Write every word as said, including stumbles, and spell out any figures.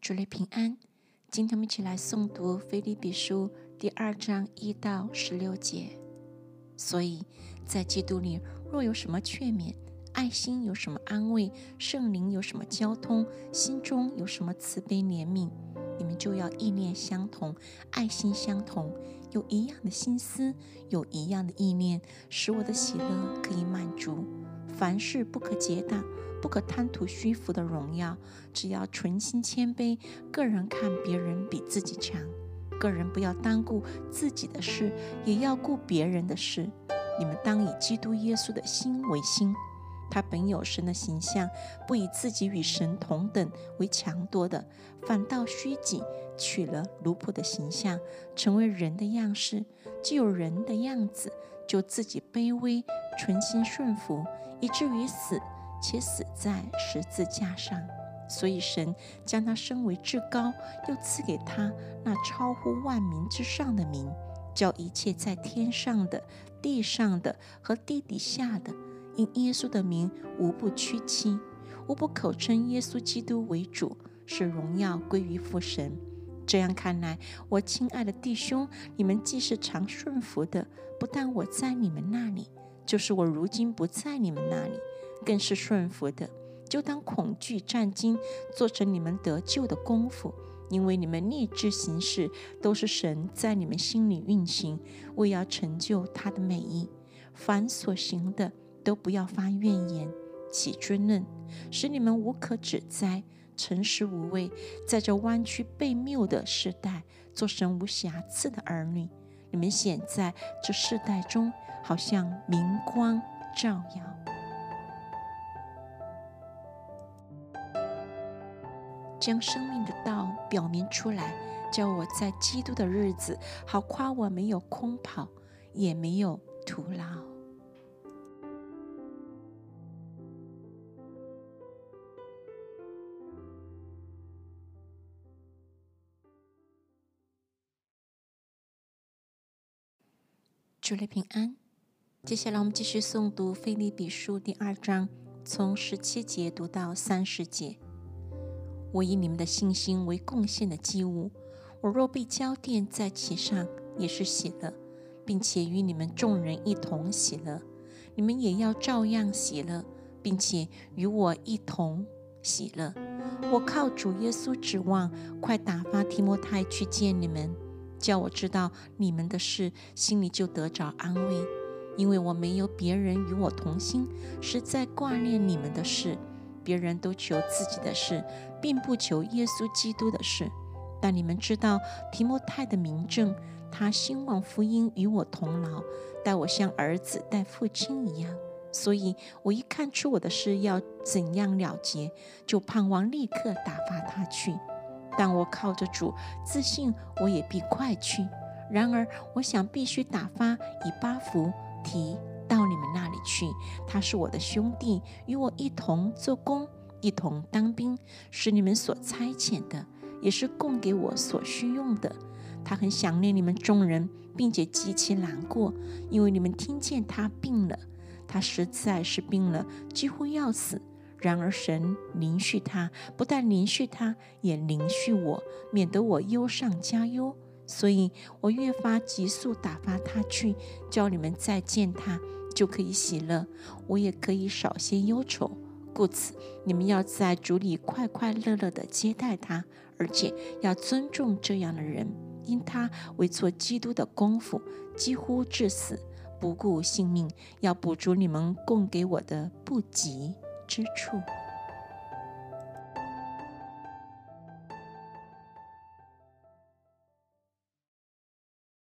主内平安。今天我们一起来诵读腓立比书第二章一到十六节。所以在基督里若有什么劝勉，爱心有什么安慰，圣灵有什么交通，心中有什么慈悲怜悯，你们就要意念相同，爱心相同，有一样的心思，有一样的意念，使我的喜乐可以满足。凡事不可结党，不可贪图虚浮的荣耀，只要存心谦卑，个人看别人比自己强。个人不要单顾自己的事，也要顾别人的事。你们当以基督耶稣的心为心，他本有神的形象，不以自己与神同等为强夺的，反倒虚己，取了奴仆的形象，成为人的样式。既有人的样子，就自己卑微，存心顺服，以至于死，且死在十字架上。所以神将他升为至高，又赐给他那超乎万民之上的名，叫一切在天上的、地上的和地底下的，因耶稣的名，无不屈膝，无不口称耶稣基督为主，使荣耀归于父神。这样看来，我亲爱的弟兄，你们既是常顺服的，不但我在你们那里，就是我如今不在你们那里，更是顺服的，就当恐惧战惊，做成你们得救的功夫。因为你们立志行事，都是神在你们心里运行，为要成就他的美意。凡所行的，都不要发怨言，起争论，使你们无可指摘，诚实无畏，在这弯曲悖谬的世代，做神无瑕疵的儿女。你们显在这世代中，好像明光照耀。将生命的道表明出来，叫我在基督的日子，好夸我没有空跑，也没有徒劳。主内平安。接下来我们继续诵读腓立比书第二章，从十七节读到三十节。我以你们的信心为贡献的祭物，我若被交奠在其上，也是喜乐，并且与你们众人一同喜乐。你们也要照样喜乐，并且与我一同喜乐。我靠主耶稣指望快打发提摩太去见你们，叫我知道你们的事，心里就得着安慰。因为我没有别人与我同心，实在挂念你们的事。别人都求自己的事，并不求耶稣基督的事。但你们知道提摩太的明证，他兴旺福音与我同劳，待我像儿子待父亲一样。所以我一看出我的事要怎样了结，就盼望立刻打发他去。但我靠着主自信，我也必快去。然而我想必须打发以巴弗提到你们那里去，他是我的兄弟，与我一同做工，一同当兵，是你们所差遣的，也是供给我所需用的。他很想念你们众人，并且极其难过，因为你们听见他病了。他实在是病了，几乎要死。然而神怜恤他，不但怜恤他，也怜恤我，免得我忧上加忧。所以我越发急速打发他去，叫你们再见他，就可以喜乐，我也可以少些忧愁。故此你们要在主里快快乐乐地接待他，而且要尊重这样的人，因他为做基督的功夫，几乎至死，不顾性命，要补足你们供给我的不及之处。